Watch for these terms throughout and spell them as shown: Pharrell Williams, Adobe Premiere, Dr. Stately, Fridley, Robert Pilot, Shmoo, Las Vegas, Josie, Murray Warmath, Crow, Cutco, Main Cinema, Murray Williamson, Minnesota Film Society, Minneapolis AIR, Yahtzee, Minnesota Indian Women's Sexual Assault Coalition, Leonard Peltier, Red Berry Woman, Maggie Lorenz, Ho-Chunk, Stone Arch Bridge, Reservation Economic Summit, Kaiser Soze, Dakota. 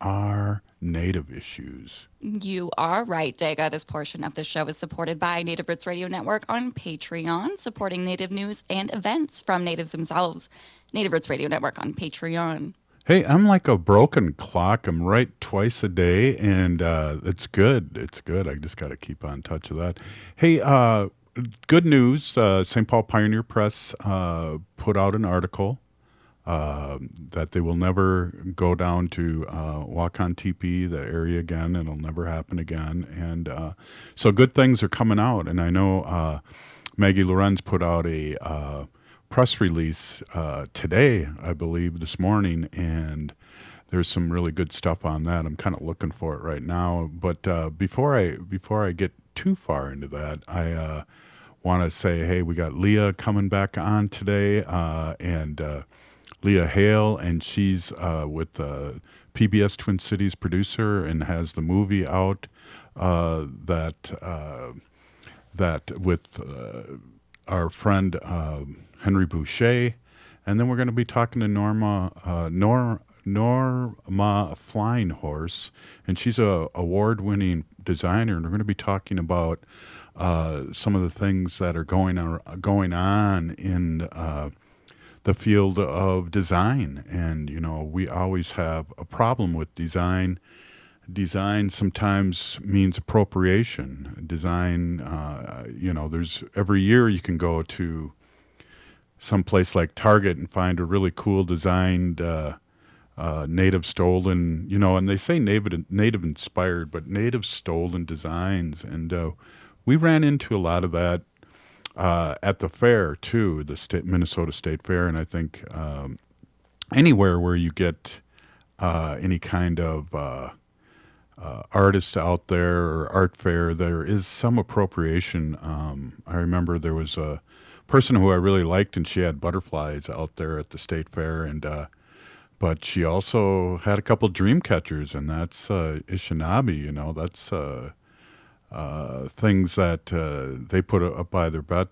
are Native issues. You are right, Daga. This portion of the show is supported by Native Roots Radio Network on Patreon, supporting Native news and events from Natives themselves. Native Roots Radio Network on Patreon. Hey, I'm like a broken clock. I'm right twice a day, and it's good. It's good. I just got to keep on touch of that. Hey, good news. St. Paul Pioneer Press put out an article that they will never go down to Wakáŋ Tipi, the area again. It'll never happen again. And so good things are coming out. And I know Maggie Lorenz put out a press release today, I believe, this morning. And there's some really good stuff on that. I'm kind of looking for it right now. But before I get too far into that, I want to say, hey, we got Leah coming back on today. And Leah Hale, and she's with PBS Twin Cities producer and has the movie out that with our friend Henry Boucha. And then we're going to be talking to Norma Flying Horse, and she's a award-winning designer, and we're going to be talking about some of the things that are going on in the field of design. And, you know, we always have a problem with design. Design sometimes means appropriation. Design, you know, there's every year you can go to some place like Target and find a really cool designed native stolen, you know, and they say native inspired, but native stolen designs. And we ran into a lot of that at the fair too, the Minnesota State Fair, and I think anywhere where you get any kind of artists out there or art fair, there is some appropriation. I remember there was a person who I really liked, and she had butterflies out there at the state fair, and but she also had a couple dream catchers, and that's Ishinabe. You know, that's things that they put up by their bed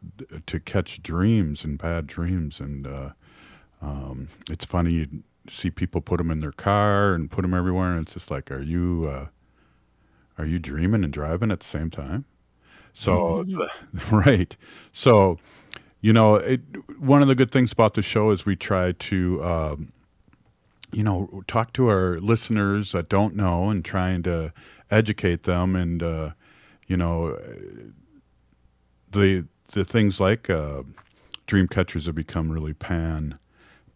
to catch dreams and bad dreams. And it's funny, you see people put them in their car and put them everywhere, and it's just like, are you dreaming and driving at the same time? So right. So, you know, one of the good things about the show is we try to you know, talk to our listeners that don't know and trying to educate them. And you know, the things like dream catchers have become really pan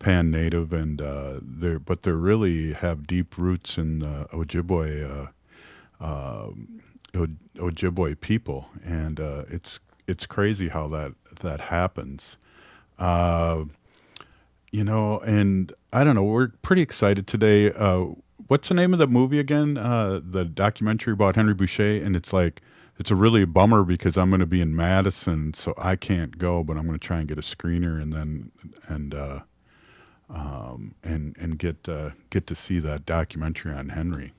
native, and they're really have deep roots in the Ojibwe people, and it's crazy how that happens. You know, and I don't know. We're pretty excited today. What's the name of the movie again? The documentary about Henry Boucha, and it's like. It's a really bummer because I'm going to be in Madison, so I can't go. But I'm going to try and get a screener, and then and get to see that documentary on Henry.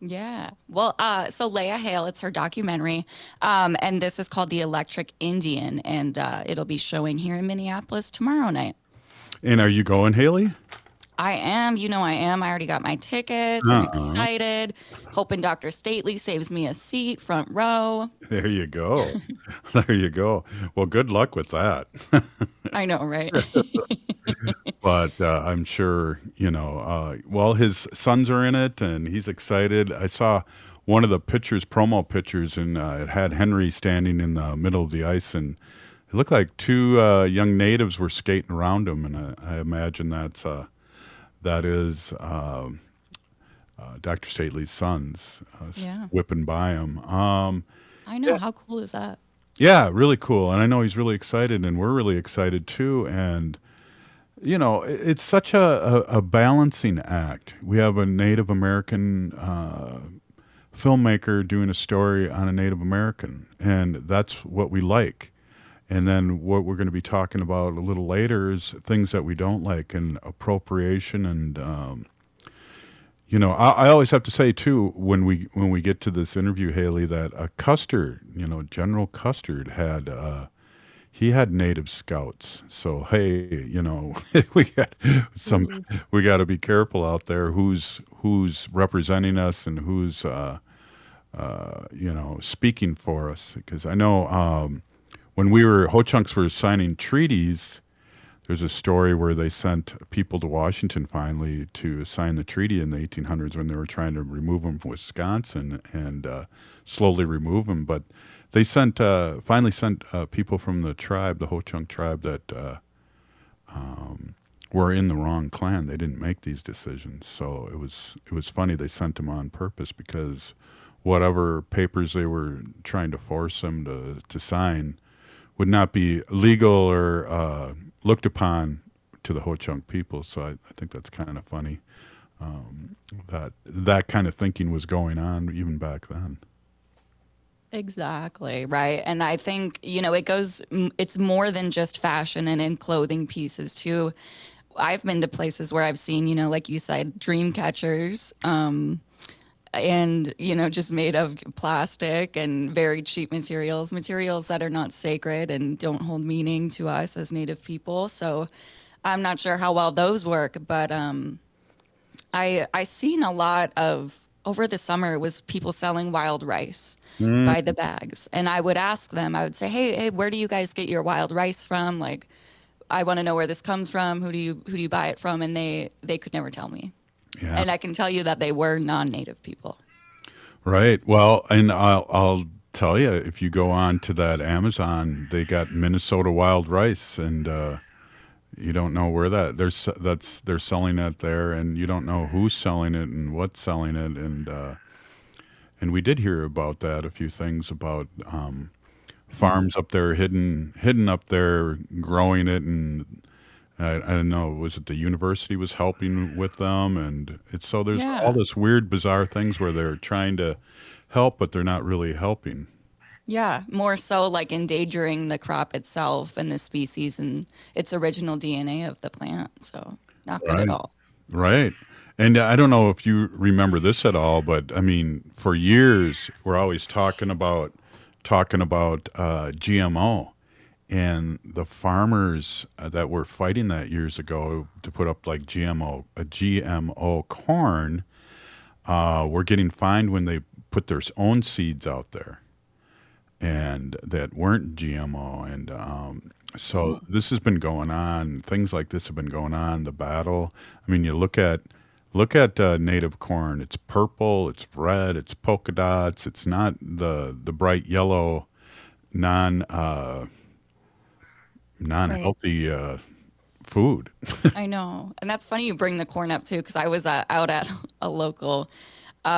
Yeah. Well, so Leah Hale, it's her documentary, and this is called The Electric Indian, and it'll be showing here in Minneapolis tomorrow night. And are you going, Haley? I am. You know I am. I already got my tickets. I'm excited. Hoping Dr. Stately saves me a seat, front row. There you go. There you go. Well, good luck with that. I know, right? But I'm sure, you know, well, his sons are in it, and he's excited. I saw one of the promo pictures, and it had Henry standing in the middle of the ice, and It looked like two young natives were skating around him, and I imagine that is Dr. Stately's sons whipping by him. I know. Yeah. How cool is that? Yeah, really cool. And I know he's really excited, and we're really excited too. And, you know, it's such a balancing act. We have a Native American filmmaker doing a story on a Native American, and that's what we like. And then what we're going to be talking about a little later is things that we don't like, and appropriation. And I always have to say too, when we get to this interview, Haley, that Custer, General Custard had he had Native Scouts. So hey, we got to be careful out there who's representing us and who's speaking for us, because I know. When Ho-Chunks were signing treaties, there's a story where they sent people to Washington finally to sign the treaty in the 1800s when they were trying to remove them from Wisconsin and slowly remove them. But they finally sent people from the tribe, the Ho-Chunk tribe, that were in the wrong clan. They didn't make these decisions. So it was funny. They sent them on purpose because whatever papers they were trying to force them to sign would not be legal or looked upon to the Ho-Chunk people. So I think that's kind of funny that kind of thinking was going on even back then. Exactly, right. And I think, it's more than just fashion and in clothing pieces too. I've been to places where I've seen, like you said, dream catchers, and just made of plastic and very cheap materials that are not sacred and don't hold meaning to us as Native people. So I'm not sure how well those work, but I seen a lot of over the summer was people selling wild rice by the bags, and I would ask them, I would say, hey, where do you guys get your wild rice from? Like, I want to know where this comes from. Who do you buy it from? And they could never tell me. Yeah. And I can tell you that they were non-Native people. Right. Well, and I'll tell you, if you go on to that Amazon, they got Minnesota wild rice, and you don't know where they're selling it there, and you don't know who's selling it and what's selling it. And we did hear about that, a few things about farms up there, hidden up there, growing it, and I don't know, was it the university was helping with them? And it's so there's all this weird, bizarre things where they're trying to help, but they're not really helping. Yeah, more so like endangering the crop itself and the species and its original DNA of the plant. So not good at all. Right. And I don't know if you remember this at all, but I mean, for years, we're always talking about GMO. And the farmers that were fighting that years ago to put up like GMO corn were getting fined when they put their own seeds out there and that weren't GMO. And so this has been going on. Things like this have been going on, the battle. I mean, you look at native corn. It's purple, it's red, it's polka dots. It's not the bright yellow, non-healthy food. I know. And that's funny you bring the corn up too, because I was out at a local,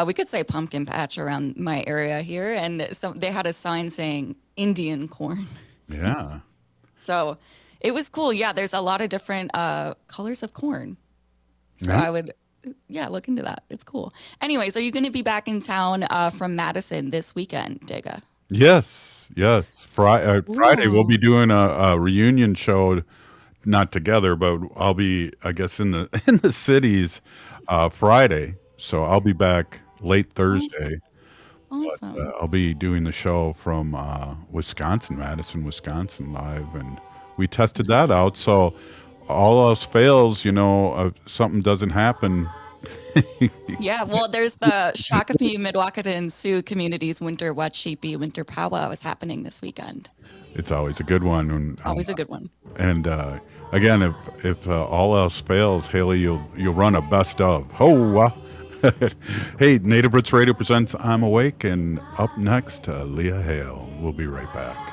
we could say pumpkin patch around my area here, and they had a sign saying Indian corn. Yeah. So it was cool. Yeah, there's a lot of different colors of corn. So I would, look into that. It's cool. Anyways, are you going to be back in town from Madison this weekend, Dega? Yes. Friday we'll be doing a reunion show, not together, but I'll be, I guess, in the cities Friday. So I'll be back late Thursday. Awesome. But, I'll be doing the show from Madison, Wisconsin, live, and we tested that out. So all else fails, something doesn't happen. Yeah, well, there's the Shakopee, Midwakata, and Sioux communities Winter Wachipi, Winter Powwow is happening this weekend. It's always a good one. And again, if all else fails, Haley, you'll run a best of. Hey, Native Roots Radio presents I'm Awake, and up next, Leah Hale. We'll be right back.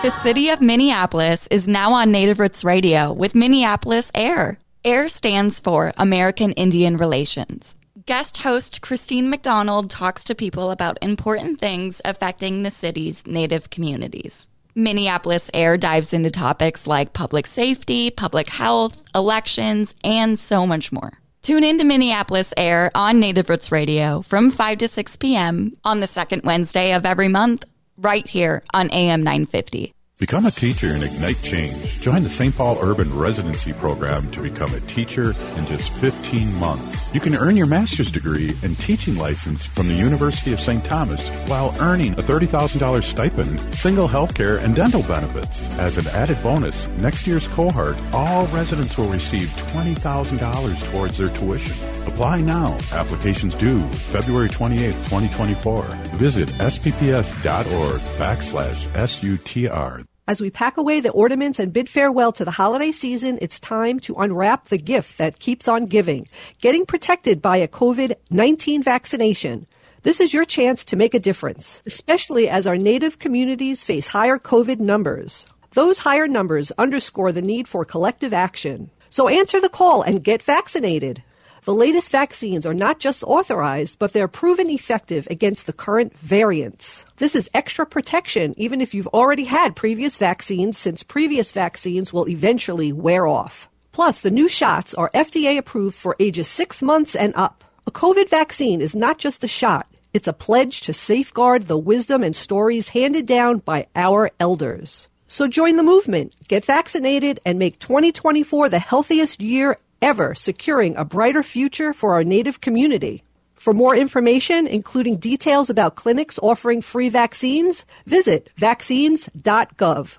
The city of Minneapolis is now on Native Roots Radio with Minneapolis AIR. AIR stands for American Indian Relations. Guest host Christine McDonald talks to people about important things affecting the city's Native communities. Minneapolis AIR dives into topics like public safety, public health, elections, and so much more. Tune in to Minneapolis AIR on Native Roots Radio from 5 to 6 p.m. on the second Wednesday of every month, right here on AM 950. Become a teacher and ignite change. Join the St. Paul Urban Residency Program to become a teacher in just 15 months. You can earn your master's degree and teaching license from the University of St. Thomas while earning a $30,000 stipend, single health care, and dental benefits. As an added bonus, next year's cohort, all residents will receive $20,000 towards their tuition. Apply now. Applications due February 28, 2024. Visit spps.org/SUTR. As we pack away the ornaments and bid farewell to the holiday season, it's time to unwrap the gift that keeps on giving, getting protected by a COVID-19 vaccination. This is your chance to make a difference, especially as our Native communities face higher COVID numbers. Those higher numbers underscore the need for collective action. So answer the call and get vaccinated. The latest vaccines are not just authorized, but they're proven effective against the current variants. This is extra protection, even if you've already had previous vaccines, since previous vaccines will eventually wear off. Plus, the new shots are FDA approved for ages 6 months and up. A COVID vaccine is not just a shot. It's a pledge to safeguard the wisdom and stories handed down by our elders. So join the movement, get vaccinated, and make 2024 the healthiest year ever, securing a brighter future for our Native community. For more information, including details about clinics offering free vaccines, visit vaccines.gov.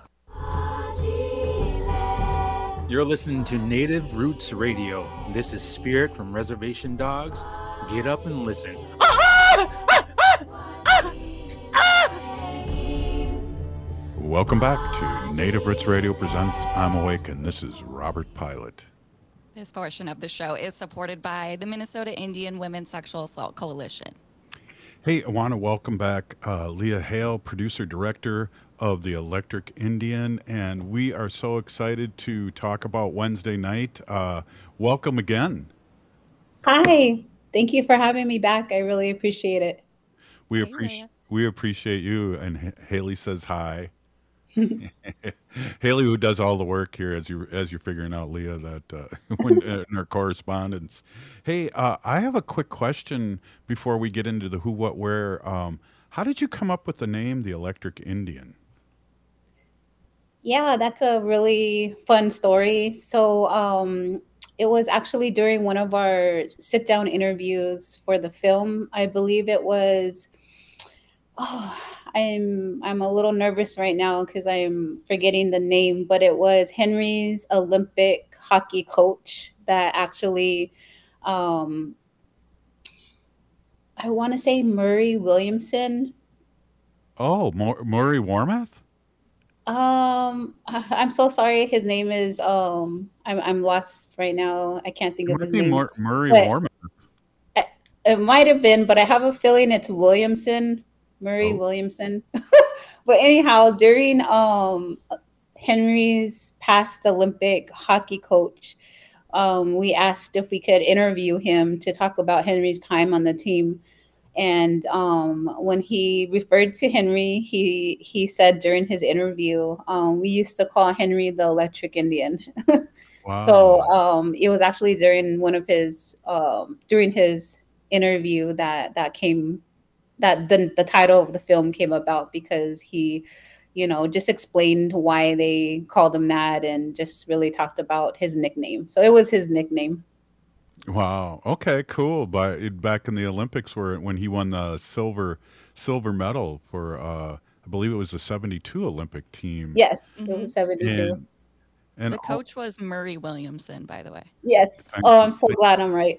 You're listening to Native Roots Radio. This is Spirit from Reservation Dogs. Get up and listen. Welcome back to Native Roots Radio presents I'm Awake, and this is Robert Pilot. This portion of the show is supported by the Minnesota Indian Women's Sexual Assault Coalition. Hey, I want to welcome back Leah Hale, producer-director of The Electric Indian, and we are so excited to talk about Wednesday night. Welcome again. Hi. Thank you for having me back. I really appreciate it. We appreciate you, and Haley says hi. Haley, who does all the work here, as you're figuring out, Leah, that in her correspondence. Hey, I have a quick question before we get into the who, what, where. How did you come up with the name The Electric Indian? Yeah, that's a really fun story. So it was actually during one of our sit-down interviews for the film. I believe it was. Oh, I'm a little nervous right now because I'm forgetting the name, but it was Henry's Olympic hockey coach that actually, I want to say Murray Williamson. Oh, Murray Warmath? I'm so sorry. His name is, I'm lost right now. I can't think of his name. Murray Warmath. It might have been, but I have a feeling it's Williamson. Murray Williamson. But anyhow, during Henry's past Olympic hockey coach, we asked if we could interview him to talk about Henry's time on the team. And when he referred to Henry, he said during his interview, we used to call Henry the Electric Indian. Wow. So it was actually during one of his during his interview that came. That the title of the film came about because he, just explained why they called him that and just really talked about his nickname. So it was his nickname. Wow. Okay, cool. But back in the Olympics when he won the silver medal for, I believe it was the 72 Olympic team. Yes, it was 72. And the coach was Murray Williamson, by the way. Yes. Oh, I'm so glad I'm right.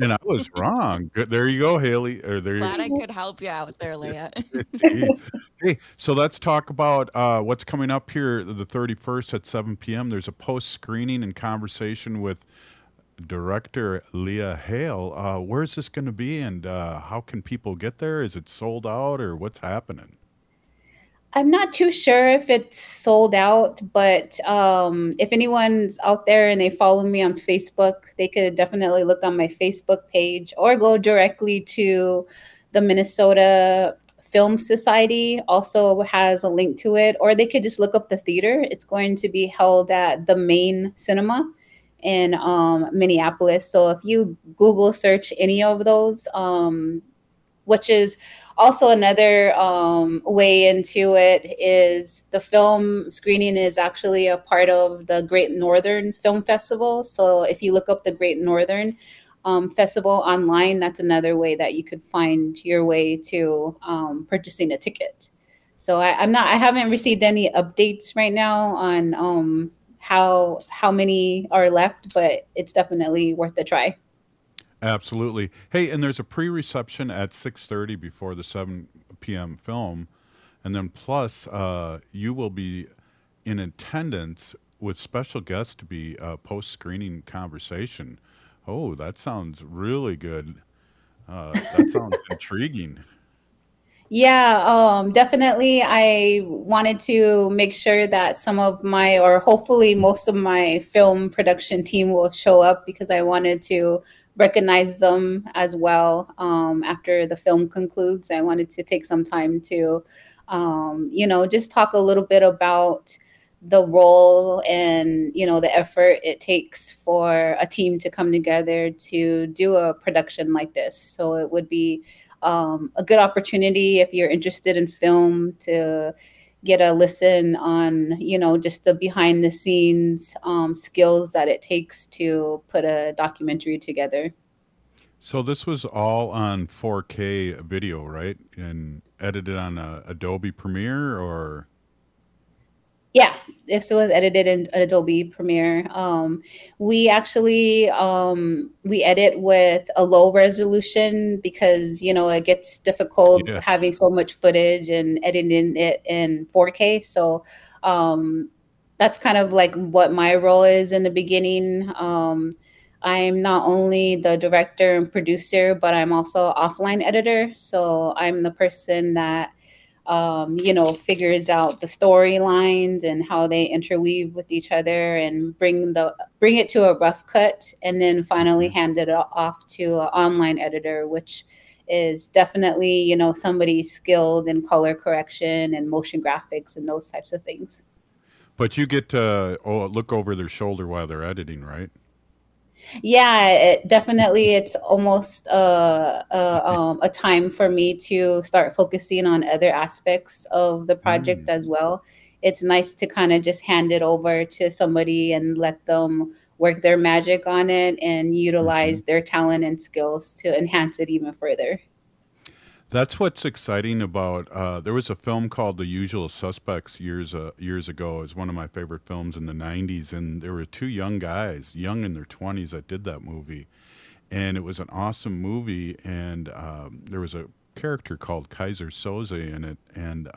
And I was wrong. There you go, Haley. Glad I could help you out there, Leah. Hey, so let's talk about what's coming up here the 31st at 7 p.m. There's a post-screening and conversation with director Leah Hale. Where's this going to be, and how can people get there? Is it sold out, or what's happening? I'm not too sure if it's sold out, but if anyone's out there and they follow me on Facebook, they could definitely look on my Facebook page or go directly to the Minnesota Film Society, also has a link to it, or they could just look up the theater. It's going to be held at the Main Cinema in Minneapolis. So if you Google search any of those, which is also another way into it, is the film screening is actually a part of the Great Northern Film Festival. So if you look up the Great Northern Festival online, that's another way that you could find your way to purchasing a ticket. So I haven't received any updates right now on how many are left, but it's definitely worth a try. Absolutely. Hey, and there's a pre-reception at 6:30 before the 7 p.m. film, and then plus you will be in attendance with special guests to be a post-screening conversation. Oh, that sounds really good. That sounds intriguing. Yeah, definitely. I wanted to make sure that some of my, or hopefully most of my film production team will show up, because I wanted to recognize them as well. After the film concludes, I wanted to take some time to, just talk a little bit about the role and, the effort it takes for a team to come together to do a production like this. So it would be a good opportunity if you're interested in film to get a listen on, just the behind the scenes skills that it takes to put a documentary together. So this was all on 4K video, right? And edited on Adobe Premiere, or? Yeah, this was edited in Adobe Premiere. We actually, we edit with a low resolution because, it gets difficult having so much footage and editing it in 4K. So that's kind of like what my role is in the beginning. I'm not only the director and producer, but I'm also offline editor. So I'm the person that figures out the storylines and how they interweave with each other, and bring it to a rough cut, and then finally hand it off to an online editor, which is definitely somebody skilled in color correction and motion graphics and those types of things. But you get to look over their shoulder while they're editing, right? Yeah, it's almost a time for me to start focusing on other aspects of the project as well. It's nice to kind of just hand it over to somebody and let them work their magic on it and utilize their talent and skills to enhance it even further. That's what's exciting about, there was a film called The Usual Suspects years ago. It was one of my favorite films in the 90s, and there were two young guys, young in their 20s, that did that movie. And it was an awesome movie, and there was a character called Kaiser Soze in it, and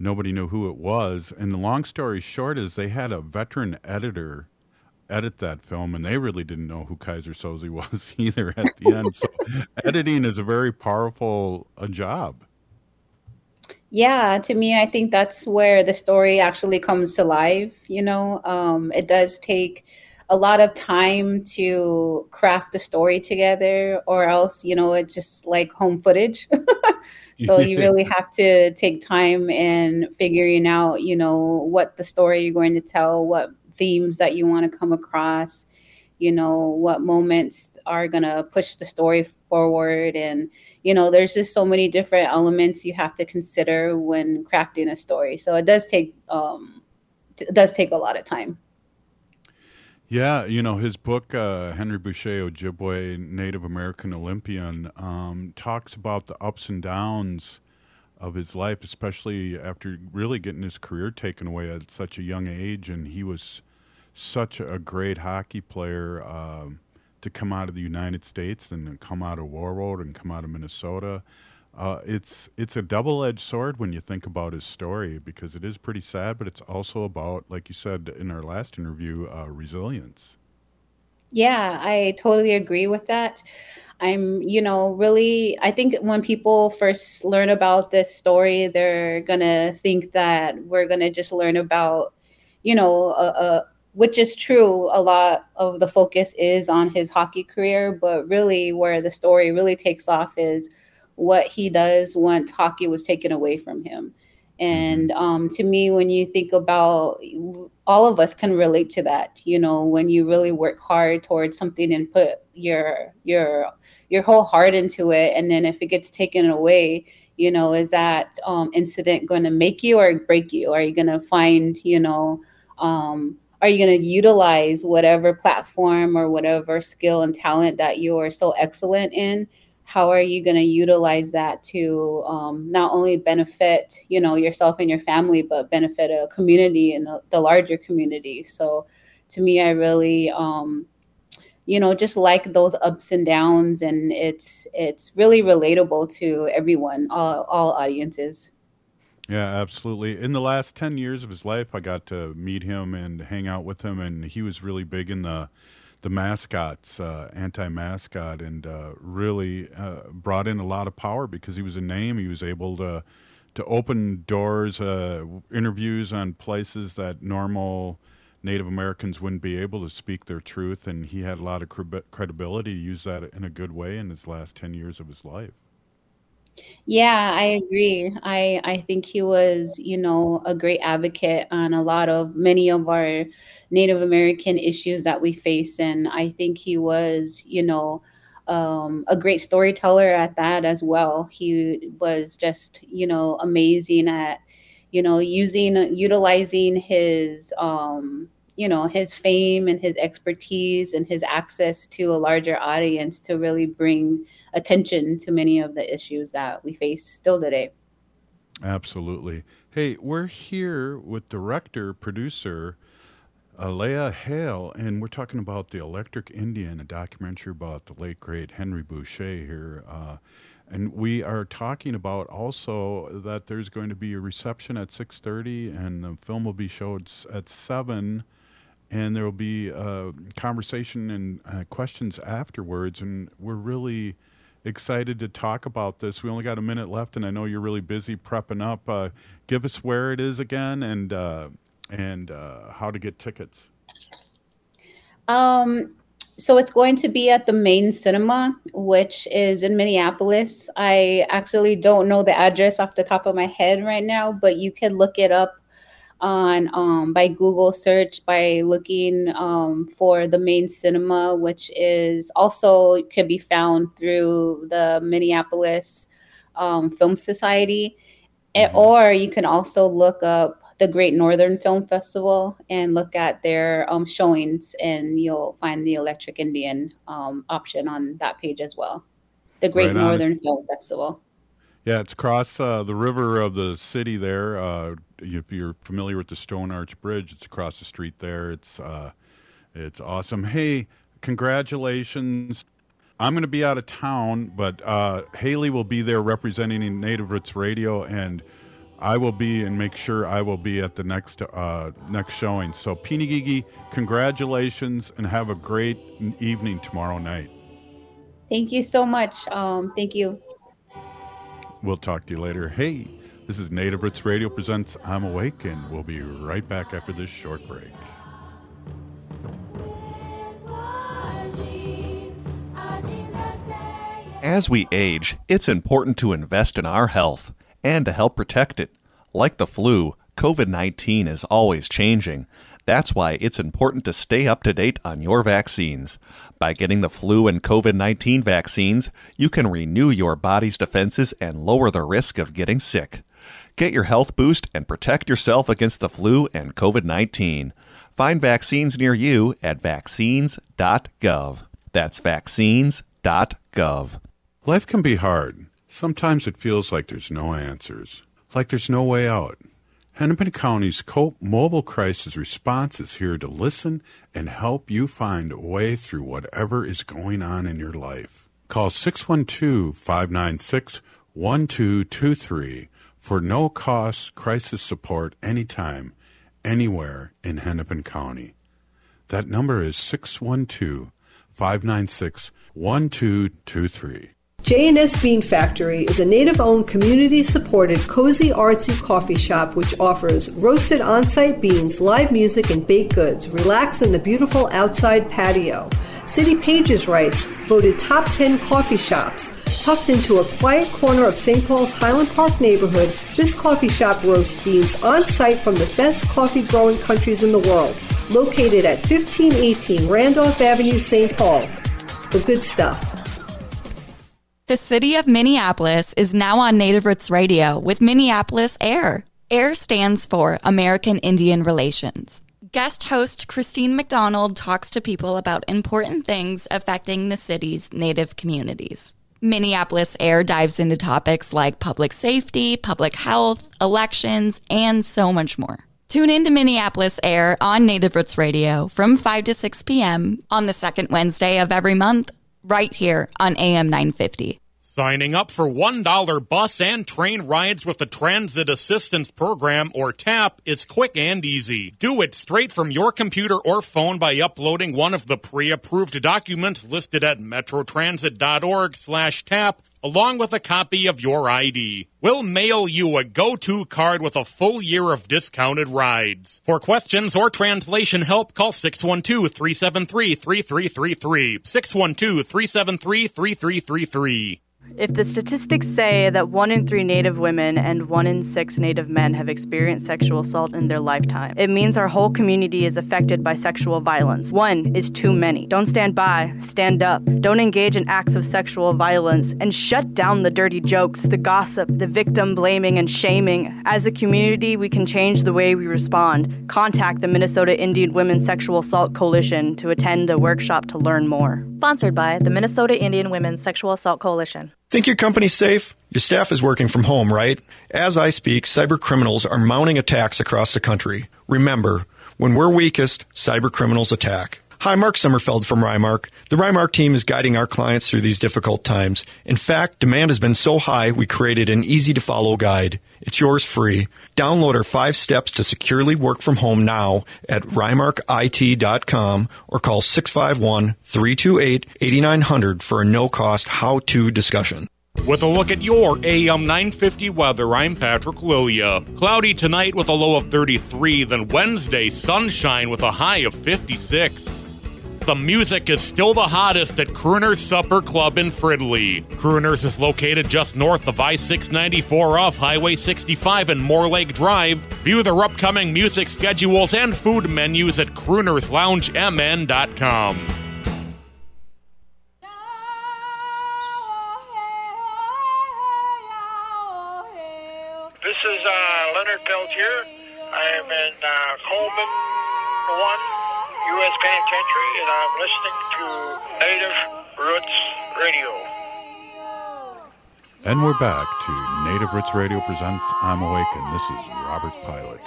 nobody knew who it was. And the long story short is they had a veteran editor edit that film, and they really didn't know who Kaiser Soze was either at the end. So editing is a very powerful job. Yeah, to me, I think that's where the story actually comes to life. It does take a lot of time to craft the story together, or else, it's just like home footage. So you really have to take time in figuring out, what the story you're going to tell, what themes that you want to come across, what moments are going to push the story forward. And, there's just so many different elements you have to consider when crafting a story. So it does take a lot of time. Yeah. His book, Henry Boucha, Ojibwe, Native American Olympian, talks about the ups and downs of his life, especially after really getting his career taken away at such a young age. And he was such a great hockey player to come out of the United States and come out of Warroad and come out of Minnesota. It's a double-edged sword when you think about his story, because it is pretty sad, but it's also about, like you said in our last interview, resilience. Yeah, I totally agree with that. I think when people first learn about this story, they're going to think that we're going to just learn about, which is true. A lot of the focus is on his hockey career, but really where the story really takes off is what he does once hockey was taken away from him. And to me, when you think about, all of us can relate to that, when you really work hard towards something and put your whole heart into it. And then if it gets taken away, is that incident going to make you or break you? Are you going to find, are you going to utilize whatever platform or whatever skill and talent that you are so excellent in? How are you going to utilize that to not only benefit, yourself and your family, but benefit a community and the larger community? So to me, I really, just like those ups and downs. And it's really relatable to everyone, all audiences. Yeah, absolutely. In the last 10 years of his life, I got to meet him and hang out with him. And he was really big in the mascots, anti-mascot, and really brought in a lot of power because he was a name. He was able to open doors, interviews on places that normal Native Americans wouldn't be able to speak their truth, and he had a lot of credibility to use that in a good way in his last 10 years of his life. Yeah, I agree. I think he was, a great advocate on many of our Native American issues that we face. And I think he was, a great storyteller at that as well. He was just, amazing at, utilizing his, his fame and his expertise and his access to a larger audience to really bring attention to many of the issues that we face still today. Absolutely. Hey, we're here with director, producer, Leah Hale, and we're talking about The Electric Indian, a documentary about the late, great Henry Boucha here. And we are talking about also that there's going to be a reception at 6:30 and the film will be showed at 7. And there will be a conversation and questions afterwards. And we're really excited to talk about this. We only got a minute left, and I know you're really busy prepping up. Give us where it is again and how to get tickets. So it's going to be at the Main Cinema, which is in Minneapolis. I actually don't know the address off the top of my head right now, but you can look it up on by Google search by looking for the Main Cinema, which is also can be found through the Minneapolis Film Society. Or you can also look up the Great Northern Film Festival and look at their showings, and you'll find the Electric Indian option on that page as well. The Great Northern Film Festival. Yeah, it's across the river of the city there. If you're familiar with the Stone Arch Bridge, it's across the street there. It's awesome. Hey, congratulations. I'm going to be out of town, but Haley will be there representing Native Roots Radio, and I will be and make sure I will be at the next showing. So, Pinigigi, congratulations, and have a great evening tomorrow night. Thank you so much. Thank you. We'll talk to you later. Hey, this is Native Roots Radio Presents I'm Awake, and we'll be right back after this short break. As we age, it's important to invest in our health and to help protect it. Like the flu, COVID-19 is always changing. That's why it's important to stay up to date on your vaccines. By getting the flu and COVID-19 vaccines, you can renew your body's defenses and lower the risk of getting sick. Get your health boost and protect yourself against the flu and COVID-19. Find vaccines near you at vaccines.gov. That's vaccines.gov. Life can be hard. Sometimes it feels like there's no answers, like there's no way out. Hennepin County's COPE Mobile Crisis Response is here to listen and help you find a way through whatever is going on in your life. Call 612-596-1223 for no-cost crisis support anytime, anywhere in Hennepin County. That number is 596-1223. J&S Bean Factory is a native-owned, community-supported, cozy, artsy coffee shop which offers roasted on-site beans, live music, and baked goods. Relax in the beautiful outside patio. City Pages writes, voted top 10 coffee shops. Tucked into a quiet corner of St. Paul's Highland Park neighborhood, this coffee shop roasts beans on-site from the best coffee-growing countries in the world. Located at 1518 Randolph Avenue, St. Paul. The good stuff. The city of Minneapolis is now on Native Roots Radio with Minneapolis AIR. AIR stands for American Indian Relations. Guest host Christine McDonald talks to people about important things affecting the city's Native communities. Minneapolis AIR dives into topics like public safety, public health, elections, and so much more. Tune in to Minneapolis AIR on Native Roots Radio from 5 to 6 p.m. on the second Wednesday of every month, right here on AM 950. Signing up for $1 bus and train rides with the Transit Assistance Program, or TAP, is quick and easy. Do it straight from your computer or phone by uploading one of the pre-approved documents listed at metrotransit.org/TAP, along with a copy of your ID. We'll mail you a go-to card with a full year of discounted rides. For questions or translation help, call 612-373-3333. 612-373-3333. If the statistics say that 1 in 3 Native women and 1 in 6 Native men have experienced sexual assault in their lifetime, it means our whole community is affected by sexual violence. 1 is too many. Don't stand by. Stand up. Don't engage in acts of sexual violence, and shut down the dirty jokes, the gossip, the victim blaming and shaming. As a community, we can change the way we respond. Contact the Minnesota Indian Women's Sexual Assault Coalition to attend a workshop to learn more. Sponsored by the Minnesota Indian Women's Sexual Assault Coalition. Think your company's safe? Your staff is working from home, right? As I speak, cyber criminals are mounting attacks across the country. Remember, when we're weakest, cyber criminals attack. Hi, Mark Sommerfeld from Rymark. The Rymark team is guiding our clients through these difficult times. In fact, demand has been so high, we created an easy-to-follow guide. It's yours free. Download our 5 steps to securely work from home now at rymarkit.com or call 651-328-8900 for a no-cost how-to discussion. With a look at your AM 950 weather, I'm Patrick Lilia. Cloudy tonight with a low of 33, then Wednesday, sunshine with a high of 56. The music is still the hottest at Crooner's Supper Club in Fridley. Crooner's is located just north of I-694 off Highway 65 and Morlake Drive. View their upcoming music schedules and food menus at croonersloungemn.com. This is Leonard Peltier. I'm in Coleman 1. U.S. Penitentiary, and I'm listening to Native Roots Radio. And we're back to Native Roots Radio Presents I'm Awake, and this is Robert Pilot.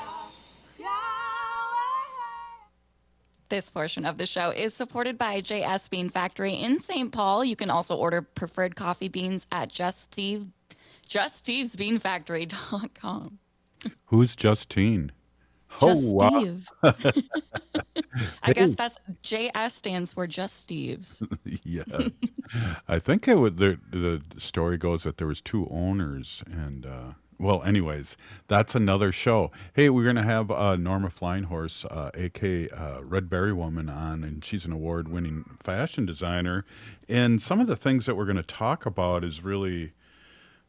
This portion of the show is supported by J.S. Bean Factory in St. Paul. You can also order preferred coffee beans at JustSteve'sBeanFactory.com. Who's Justine? Just Steve. Wow. I guess that's JS stands for Just Steve's. Yeah. I think the story goes that there was 2 owners and well, anyways, that's another show. Hey, we're going to have Norma Flying Horse, a.k.a. Red Berry Woman, on, and she's an award-winning fashion designer. And some of the things that we're going to talk about is really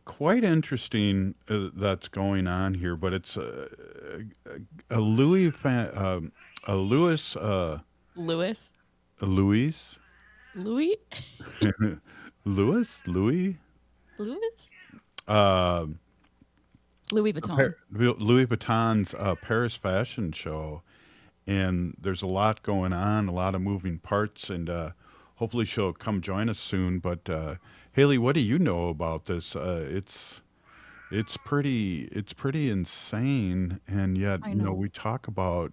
quite interesting that's going on here, but it's Louis Vuitton. Louis Vuitton's Paris fashion show, and there's a lot going on, a lot of moving parts, and hopefully she'll come join us soon, but Haley, what do you know about this? It's pretty insane, and yet we talk about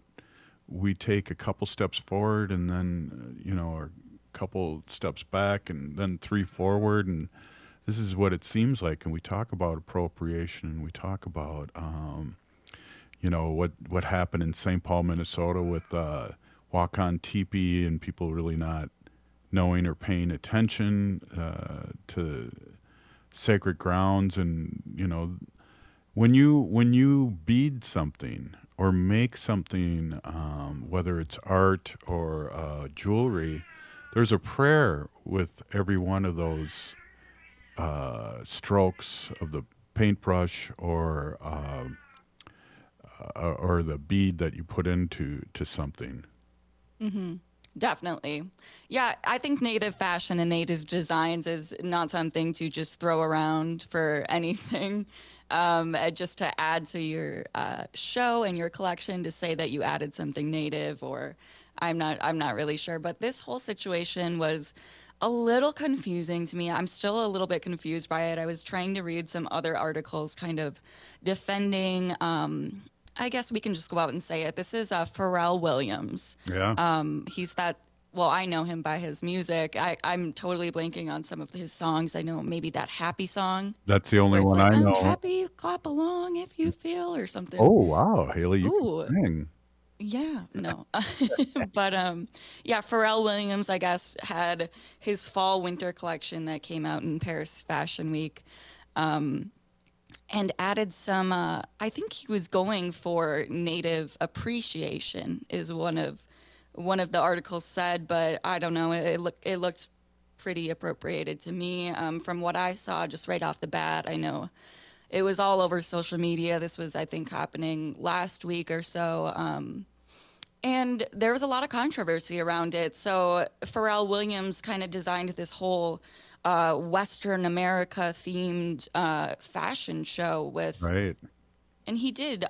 we take a couple steps forward and then or a couple steps back and then 3 forward, and this is what it seems like. And we talk about appropriation, and we talk about what happened in St. Paul, Minnesota with Wakáŋ Tipi, and people really not knowing or paying attention to sacred grounds. And, you know, when you bead something or make something, whether it's art or jewelry, there's a prayer with every one of those strokes of the paintbrush or the bead that you put into something. Mm-hmm. Definitely. Yeah, I think Native fashion and Native designs is not something to just throw around for anything. Just to add to your show and your collection, to say that you added something Native, or I'm not really sure. But this whole situation was a little confusing to me. I'm still a little bit confused by it. I was trying to read some other articles kind of defending, I guess we can just go out and say it. This is Pharrell Williams. Yeah. He's that. Well, I know him by his music. I'm totally blanking on some of his songs. I know maybe that happy song. That's the only one I know. I'm happy, clap along if you feel, or something. Oh, wow, Haley, you can sing. Yeah, no. But yeah, Pharrell Williams, I guess, had his fall-winter collection that came out in Paris Fashion Week. And added some, I think he was going for Native appreciation, is one of the articles said, but I don't know, it looked pretty appropriated to me. From what I saw just right off the bat, I know it was all over social media. This was, I think, happening last week or so. And there was a lot of controversy around it. So Pharrell Williams kind of designed this whole Western America themed fashion show with, right. And he did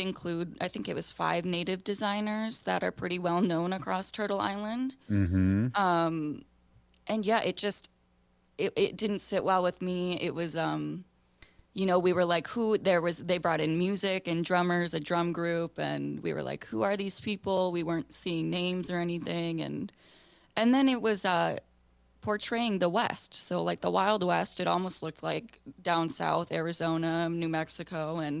include, I think it was 5 Native designers that are pretty well known across Turtle Island. Mm-hmm. And yeah, it didn't sit well with me. It was, you know, we were like, they brought in music and drummers, a drum group, and we were like, who are these people? We weren't seeing names or anything. And then it was portraying the West. So like the Wild West, it almost looked like down south, Arizona, New Mexico. And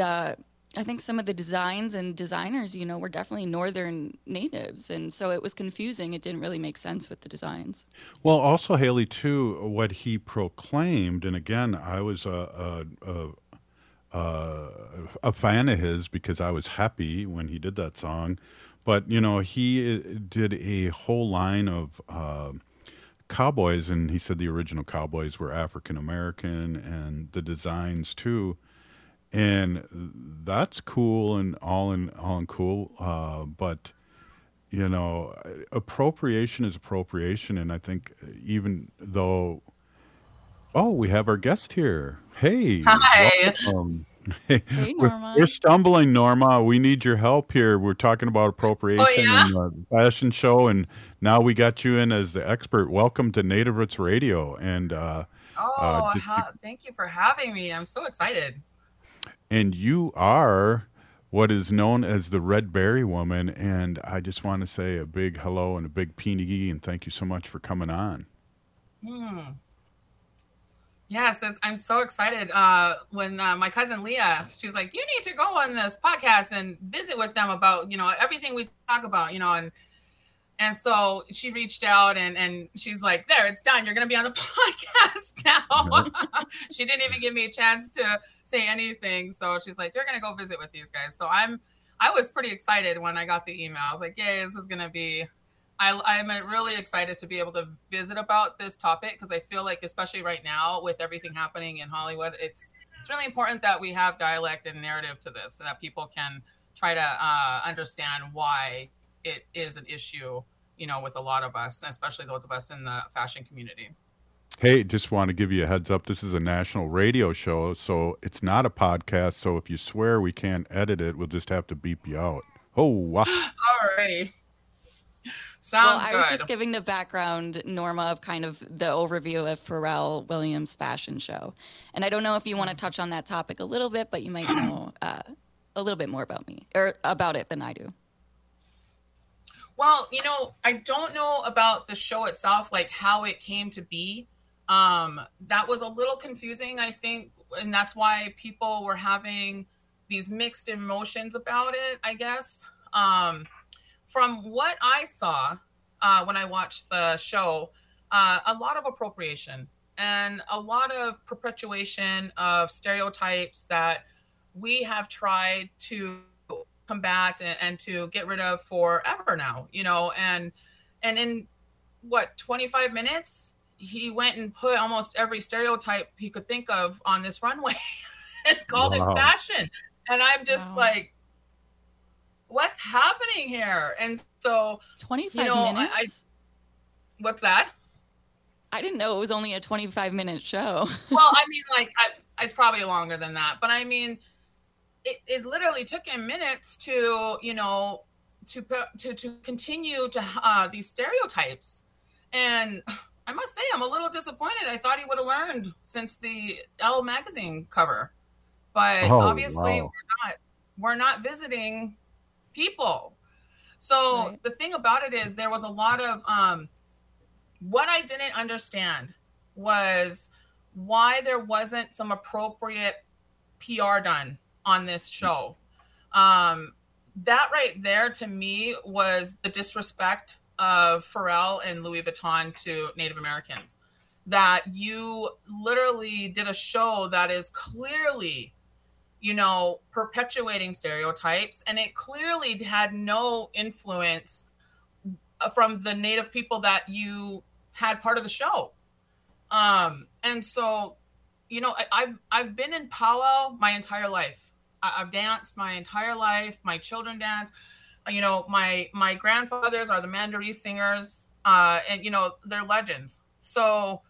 I think some of the designs and designers, you know, were definitely Northern natives. And so it was confusing. It didn't really make sense with the designs. Well, also, Haley, too, what he proclaimed, and again, I was a fan of his because I was happy when he did that song. But, you know, he did a whole line of cowboys, and he said the original cowboys were African-American, and the designs, too. And that's cool and all and cool. But, you know, appropriation is appropriation. And I think even though, we have our guest here. Hey. Hi. Welcome. Hey, Norma. We're stumbling, Norma. We need your help here. We're talking about appropriation and the fashion show, and now we got you in as the expert. Welcome to Native Roots Radio. And thank you for having me. I'm so excited. And you are what is known as the Red Berry Woman, and I just want to say a big hello and a big pinigi, and thank you so much for coming on. Yes, I'm so excited. When my cousin Leah, she's like, you need to go on this podcast and visit with them about, you know, everything we talk about, you know, and so she reached out and she's like, there, it's done. You're going to be on the podcast now. Nope. She didn't even give me a chance to say anything. So she's like, you're going to go visit with these guys. So I was pretty excited when I got the email. I was like, yay, this is going to be, I'm really excited to be able to visit about this topic, because I feel like, especially right now with everything happening in Hollywood, it's really important that we have dialect and narrative to this, so that people can try to understand why it is an issue, you know, with a lot of us, especially those of us in the fashion community. Hey, just want to give you a heads up. This is a national radio show, so it's not a podcast. So if you swear we can't edit it, we'll just have to beep you out. Oh, wow. All right. Sounds well, I was just giving the background, Norma, of kind of the overview of Pharrell Williams' fashion show. And I don't know if you want to touch on that topic a little bit, but you might know a little bit more about me or about it than I do. Well, you know, I don't know about the show itself, like how it came to be. That was a little confusing, I think. And that's why people were having these mixed emotions about it, I guess. From what I saw, when I watched the show, a lot of appropriation and a lot of perpetuation of stereotypes that we have tried to combat and to get rid of forever now, you know, and in what, 25 minutes, he went and put almost every stereotype he could think of on this runway and called it fashion. And I'm just like, what's happening here? And so 25 minutes. What's that? I didn't know it was only a 25 minute show. Well, I mean, like, it's probably longer than that, but I mean, it literally took him minutes to, you know, to continue to these stereotypes. And I must say, I'm a little disappointed. I thought he would have learned since the Elle magazine cover, but obviously we're not visiting people. So the thing about it is there was a lot of, what I didn't understand was why there wasn't some appropriate PR done on this show. That right there to me was the disrespect of Pharrell and Louis Vuitton to Native Americans, that you literally did a show that is clearly, you know, perpetuating stereotypes, and it clearly had no influence from the Native people that you had part of the show. And so, you know, I've been in powwow my entire life. I've danced my entire life. My children dance. You know, my grandfathers are the Mandaree singers, and, you know, they're legends. So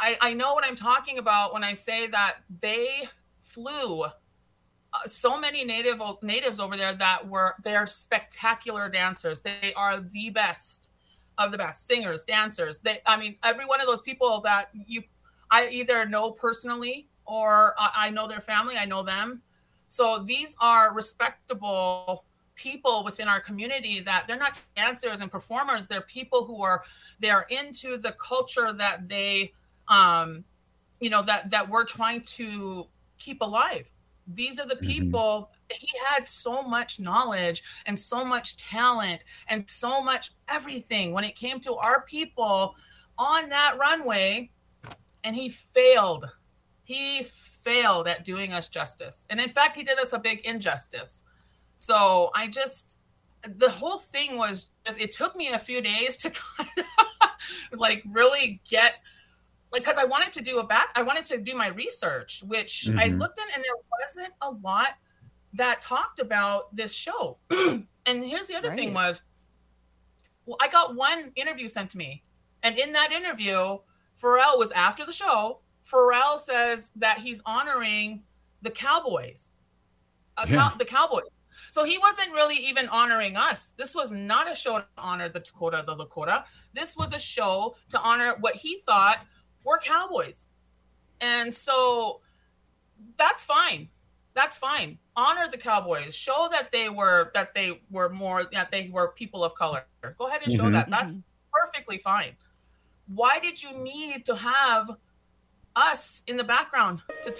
I know what I'm talking about when I say that they flew so many natives over there that they're spectacular dancers. They are the best of the best singers, dancers. Every one of those people that I either know personally or I know their family, I know them. So these are respectable people within our community that they're not dancers and performers. They're people who they are into the culture that they, you know, that we're trying to keep alive. These are the people. He had so much knowledge and so much talent and so much everything when it came to our people on that runway. And he failed. He failed at doing us justice. And in fact, he did us a big injustice. So the whole thing was, it took me a few days to kind of like really get, like, cause I wanted to do my research, which I looked in, and there wasn't a lot that talked about this show. And here's the other thing was, well, I got one interview sent to me. And in that interview, Pharrell was after the show. Pharrell says that he's honoring the cowboys, the cowboys. So he wasn't really even honoring us. This was not a show to honor the Dakota, the Lakota. This was a show to honor what he thought were cowboys. And so that's fine. That's fine. Honor the cowboys. Show that they were people of color. Go ahead and show that. That's perfectly fine. Why did you need to have us in the background to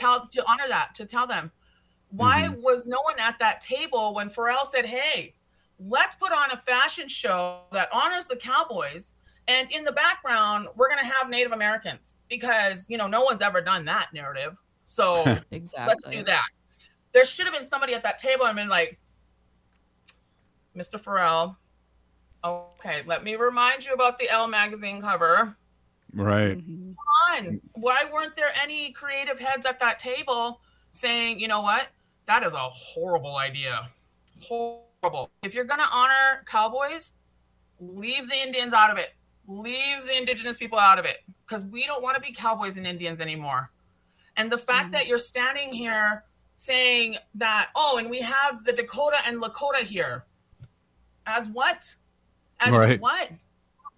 honor that, to tell them? Why was no one at that table when Pharrell said, hey, let's put on a fashion show that honors the cowboys, and in the background, we're going to have Native Americans, because, you know, no one's ever done that narrative. So let's do that. There should have been somebody at that table and been like, Mr. Pharrell, okay, let me remind you about the Elle magazine cover. Right. Come on. Why weren't there any creative heads at that table saying, you know what? That is a horrible idea. Horrible. If you're going to honor cowboys, leave the Indians out of it. Leave the indigenous people out of it, because we don't want to be cowboys and Indians anymore. And the fact that you're standing here saying that, and we have the Dakota and Lakota here. As what? As what? What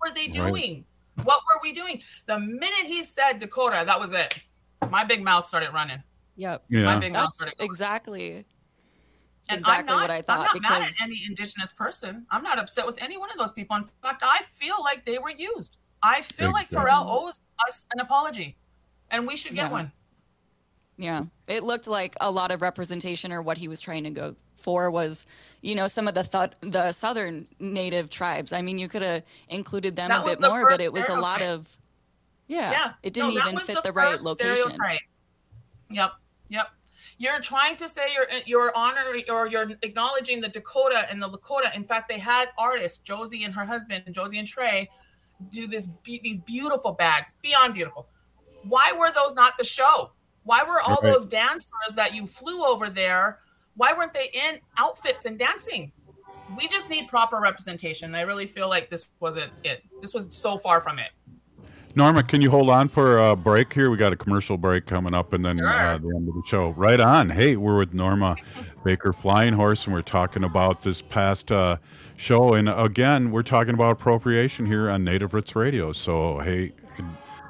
were they doing? Right. What were we doing? The minute he said Dakota, that was it. My big mouth started running. Yep. Yeah. My big mouth started going. Exactly. And what I thought. I'm not mad at any indigenous person. I'm not upset with any one of those people. In fact, I feel like they were used. I feel like Pharrell owes us an apology, and we should get one. Yeah. It looked like a lot of representation, or what he was trying to go for was, you know, some of the Southern Native tribes. I mean, you could have included them a bit more, but it was a lot of, it didn't even fit the right location. Yep. You're trying to say you're honoring or you're acknowledging the Dakota and the Lakota. In fact, they had artists, Josie and her husband, Josie and Trey, do these beautiful bags, beyond beautiful. Why were those not the show? Why were all those dancers that you flew over there, why weren't they in outfits and dancing? We just need proper representation. I really feel like this wasn't it. This was so far from it. Norma, can you hold on for a break here? We got a commercial break coming up and then the end of the show. Right on. Hey, we're with Norma Baker Flying Horse, and we're talking about this past show. And again, we're talking about appropriation here on Native Roots Radio. So, hey,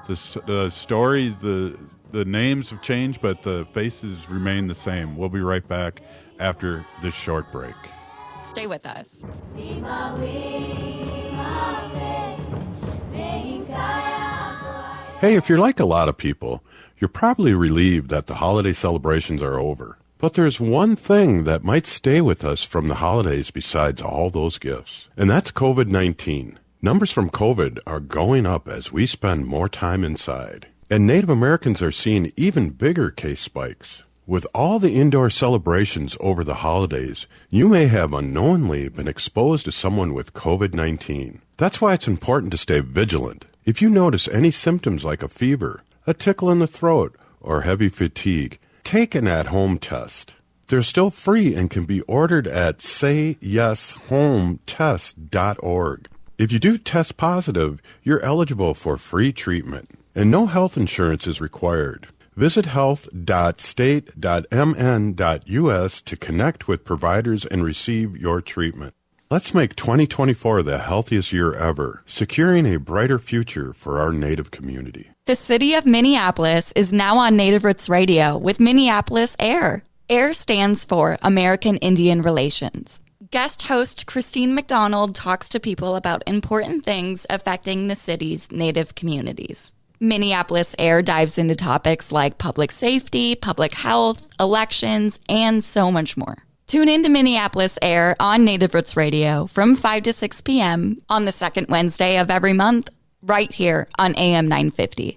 the stories, the names have changed, but the faces remain the same. We'll be right back after this short break. Stay with us. Hey, if you're like a lot of people, you're probably relieved that the holiday celebrations are over. But there's one thing that might stay with us from the holidays besides all those gifts, and that's COVID-19. Numbers from COVID are going up as we spend more time inside. And Native Americans are seeing even bigger case spikes. With all the indoor celebrations over the holidays, you may have unknowingly been exposed to someone with COVID-19. That's why it's important to stay vigilant. If you notice any symptoms like a fever, a tickle in the throat, or heavy fatigue, take an at-home test. They're still free and can be ordered at sayyeshometest.org. If you do test positive, you're eligible for free treatment, and no health insurance is required. Visit health.state.mn.us to connect with providers and receive your treatment. Let's make 2024 the healthiest year ever, securing a brighter future for our Native community. The city of Minneapolis is now on Native Roots Radio with Minneapolis AIR. AIR stands for American Indian Relations. Guest host Christine McDonald talks to people about important things affecting the city's Native communities. Minneapolis AIR dives into topics like public safety, public health, elections, and so much more. Tune in to Minneapolis AIR on Native Roots Radio from 5 to 6 p.m. on the second Wednesday of every month, right here on AM 950.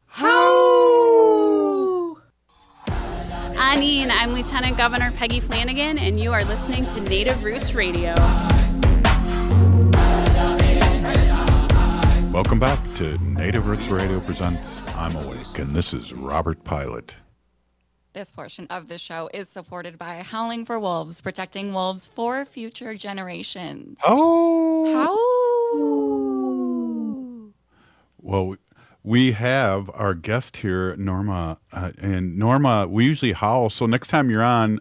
Howl! Anine, I'm Lieutenant Governor Peggy Flanagan, and you are listening to Native Roots Radio. Welcome back to Native Roots Radio Presents I'm Awake, and this is Robert Pilot. This portion of the show is supported by Howling for Wolves, protecting wolves for future generations. Oh! Well, we have our guest here, Norma. And Norma, we usually howl, so next time you're on,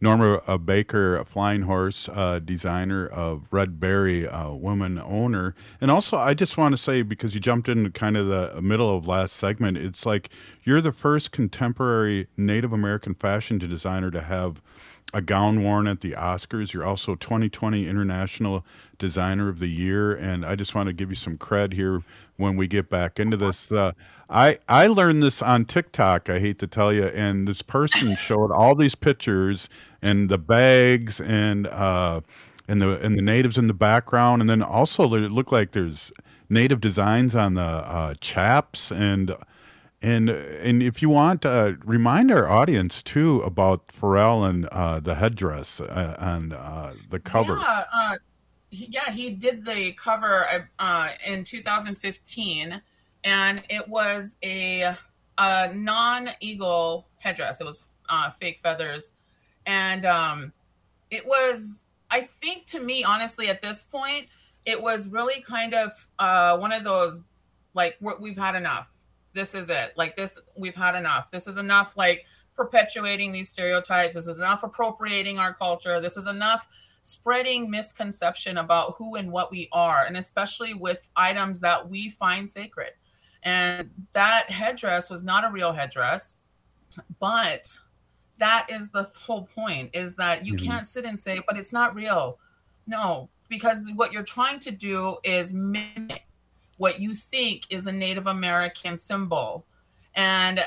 Norma Baker, a Flying Horse, designer of Red Berry, woman owner. And also, I just want to say, because you jumped into kind of the middle of last segment, it's like you're the first contemporary Native American fashion designer to have a gown worn at the Oscars. You're also 2020 International Designer of the Year. And I just want to give you some cred here when we get back into this. I learned this on TikTok, I hate to tell you. And this person showed all these pictures and the bags and the natives in the background. And then also it looked like there's native designs on the chaps and if you want, remind our audience, too, about Pharrell and the headdress on the cover. Yeah, he did the cover in 2015, and it was a non-eagle headdress. It was fake feathers. And it was, I think to me, honestly, at this point, it was really kind of one of those, like, we've had enough. This is it. Like this, we've had enough. This is enough, like perpetuating these stereotypes. This is enough appropriating our culture. This is enough spreading misconception about who and what we are, and especially with items that we find sacred. And that headdress was not a real headdress, but that is the whole point, is that you can't sit and say, but it's not real. No, because what you're trying to do is mimic what you think is a Native American symbol. And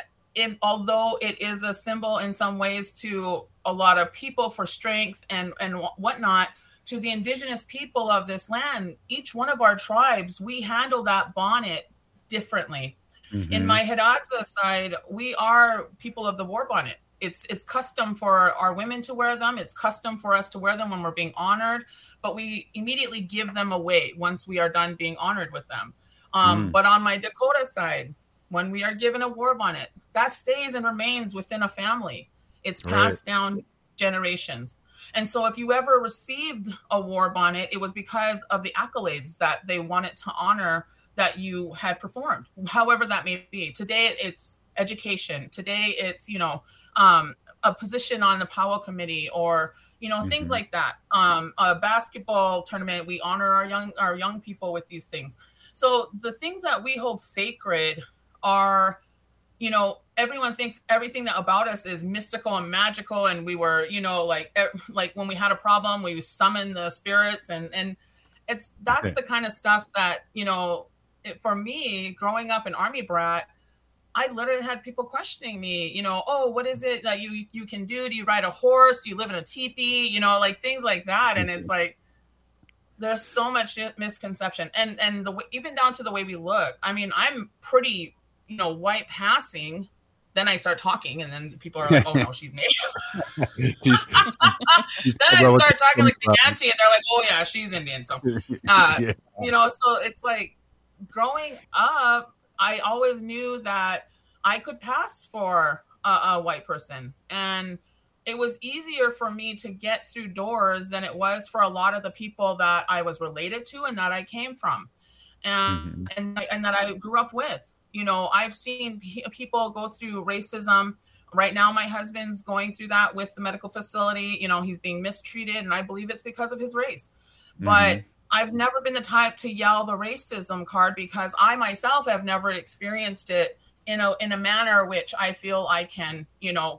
although it is a symbol in some ways to a lot of people for strength and whatnot, to the indigenous people of this land, each one of our tribes, we handle that bonnet differently. Mm-hmm. In my Hidatsa side, we are people of the war bonnet. It's custom for our women to wear them. It's custom for us to wear them when we're being honored, but we immediately give them away once we are done being honored with them. But on my Dakota side, when we are given a war bonnet, that stays and remains within a family. It's passed down generations. And so if you ever received a war bonnet, it was because of the accolades that they wanted to honor that you had performed, however that may be. Today, it's education. Today, it's, a position on the powwow committee or, things like that. A basketball tournament, we honor our young people with these things. So the things that we hold sacred are, everyone thinks everything that about us is mystical and magical. And we were, like when we had a problem, we summoned the spirits and that's the kind of stuff that, for me growing up an army brat, I literally had people questioning me, what is it that you can do? Do you ride a horse? Do you live in a teepee? Things like that. And it's like, there's so much misconception and the way, even down to the way we look. I mean, I'm pretty, white passing. Then I start talking and then people are like, oh no, she's Native. Then I start talking like the auntie and they're like, oh yeah, she's Indian. So, so it's like growing up, I always knew that I could pass for a white person. And it was easier for me to get through doors than it was for a lot of the people that I was related to and that I came from and that I grew up with. I've seen people go through racism. Right now, my husband's going through that with the medical facility. He's being mistreated, and I believe it's because of his race. But I've never been the type to yell the racism card because I myself have never experienced it in a manner which I feel I can,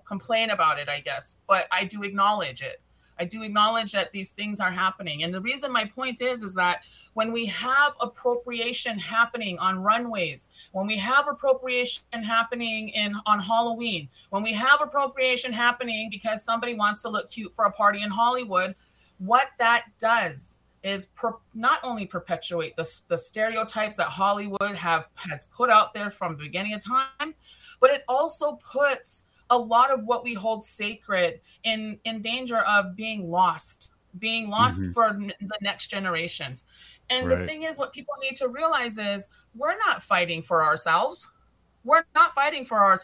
complain about it, I guess. But I do acknowledge it. I do acknowledge that these things are happening. And the reason my point is that when we have appropriation happening on runways, when we have appropriation happening on Halloween, when we have appropriation happening because somebody wants to look cute for a party in Hollywood, what that does is not only perpetuate the stereotypes that Hollywood has put out there from the beginning of time, but it also puts a lot of what we hold sacred in danger of being lost for the next generations. And the thing is, what people need to realize is we're not fighting for ourselves. We're fighting for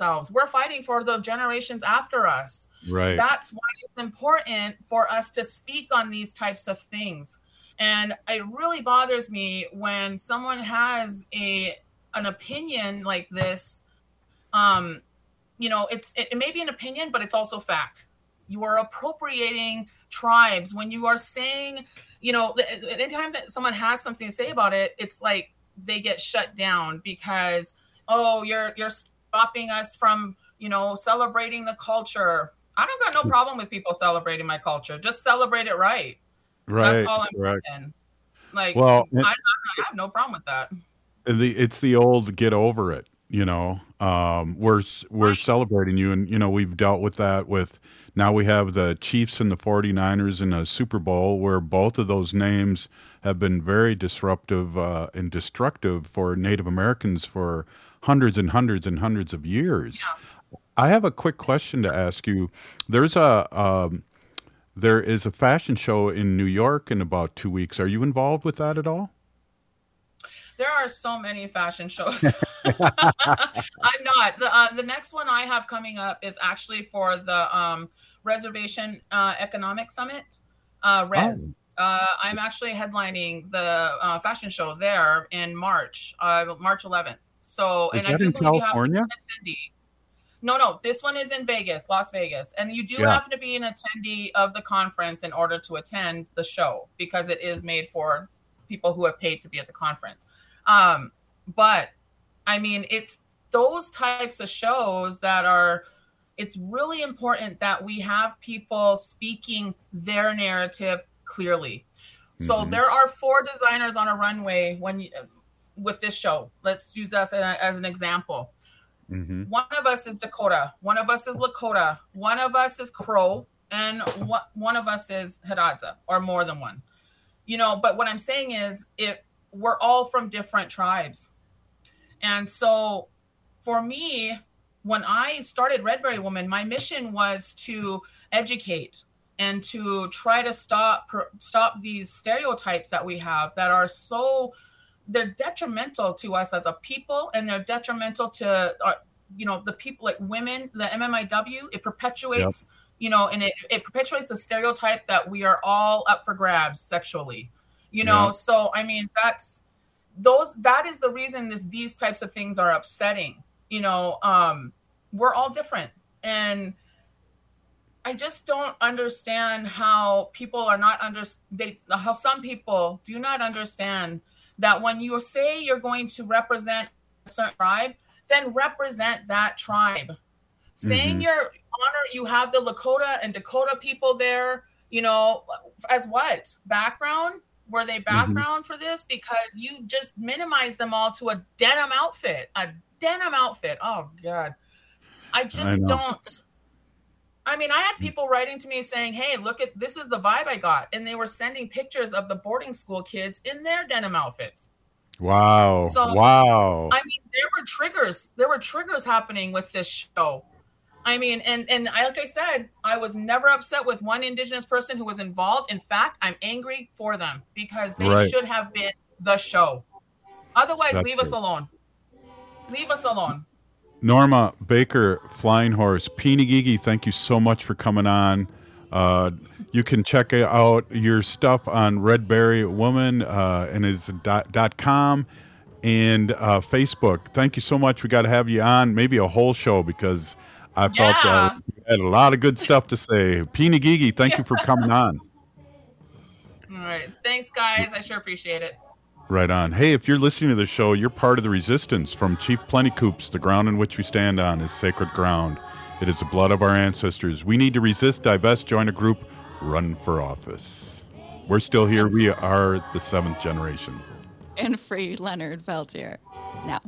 the generations after us. Right. That's why it's important for us to speak on these types of things. And it really bothers me when someone has an opinion like this. It may be an opinion, but it's also fact. You are appropriating tribes when you are saying, anytime that someone has something to say about it, it's like they get shut down because, oh, you're stopping us from, celebrating the culture. I don't got no problem with people celebrating my culture. Just celebrate it right. Right. That's all I'm saying. Like, well, I have no problem with that. It's the old get over it. We're celebrating you. And, we've dealt with that with now we have the Chiefs and the 49ers in a Super Bowl where both of those names have been very disruptive and destructive for Native Americans for hundreds and hundreds and hundreds of years. Yeah. I have a quick question to ask you. There's a fashion show in New York in about 2 weeks. Are you involved with that at all? There are so many fashion shows. I'm not. The next one I have coming up is actually for the Reservation Economic Summit, RES. I'm actually headlining the fashion show there in March 11th. So, I do believe you have to be an attendee. No, this one is in Vegas, Las Vegas. And you do have to be an attendee of the conference in order to attend the show, because it is made for people who have paid to be at the conference. But I mean, it's those types of shows that are, it's really important that we have people speaking their narrative clearly. So there are four designers on a runway with this show. Let's use us as an example. One of us is Dakota. One of us is Lakota. One of us is Crow. And one of us is Hidatsa, or more than one. You know, but what I'm saying is we're all from different tribes. And so for me, when I started Red Berry Woman, my mission was to educate and to try to stop these stereotypes that we have that are so, they're detrimental to us as a people, and they're detrimental to, the people, like women, the MMIW, it perpetuates, and it perpetuates the stereotype that we are all up for grabs sexually, So, I mean, that is the reason these types of things are upsetting, we're all different. And I just don't understand how people are not how some people do not understand that when you say you're going to represent a certain tribe, then represent that tribe. Saying you have the Lakota and Dakota people there, as what? Background? Were they background for this? Because you just minimize them all to a denim outfit. Oh God. I had people writing to me saying, hey, look at, this is the vibe I got. And they were sending pictures of the boarding school kids in their denim outfits. Wow. So, wow. I mean, there were triggers happening with this show. I mean, and like I said, I was never upset with one indigenous person who was involved. In fact, I'm angry for them because they should have been the show. Otherwise, leave us alone. Norma Baker, Flying Horse, Pinigigi, thank you so much for coming on. You can check out your stuff on Red Berry Woman and it's .com and Facebook. Thank you so much. We got to have you on maybe a whole show because I felt that you had a lot of good stuff to say. Pinigigi, thank you for coming on. All right. Thanks, guys. I sure appreciate it. Right on. Hey, if you're listening to the show, you're part of the resistance. From Chief Plentycoops, the ground on which we stand on is sacred ground. It is the blood of our ancestors. We need to resist, divest, join a group, run for office. We're still here. We are the seventh generation. And free Leonard Peltier now.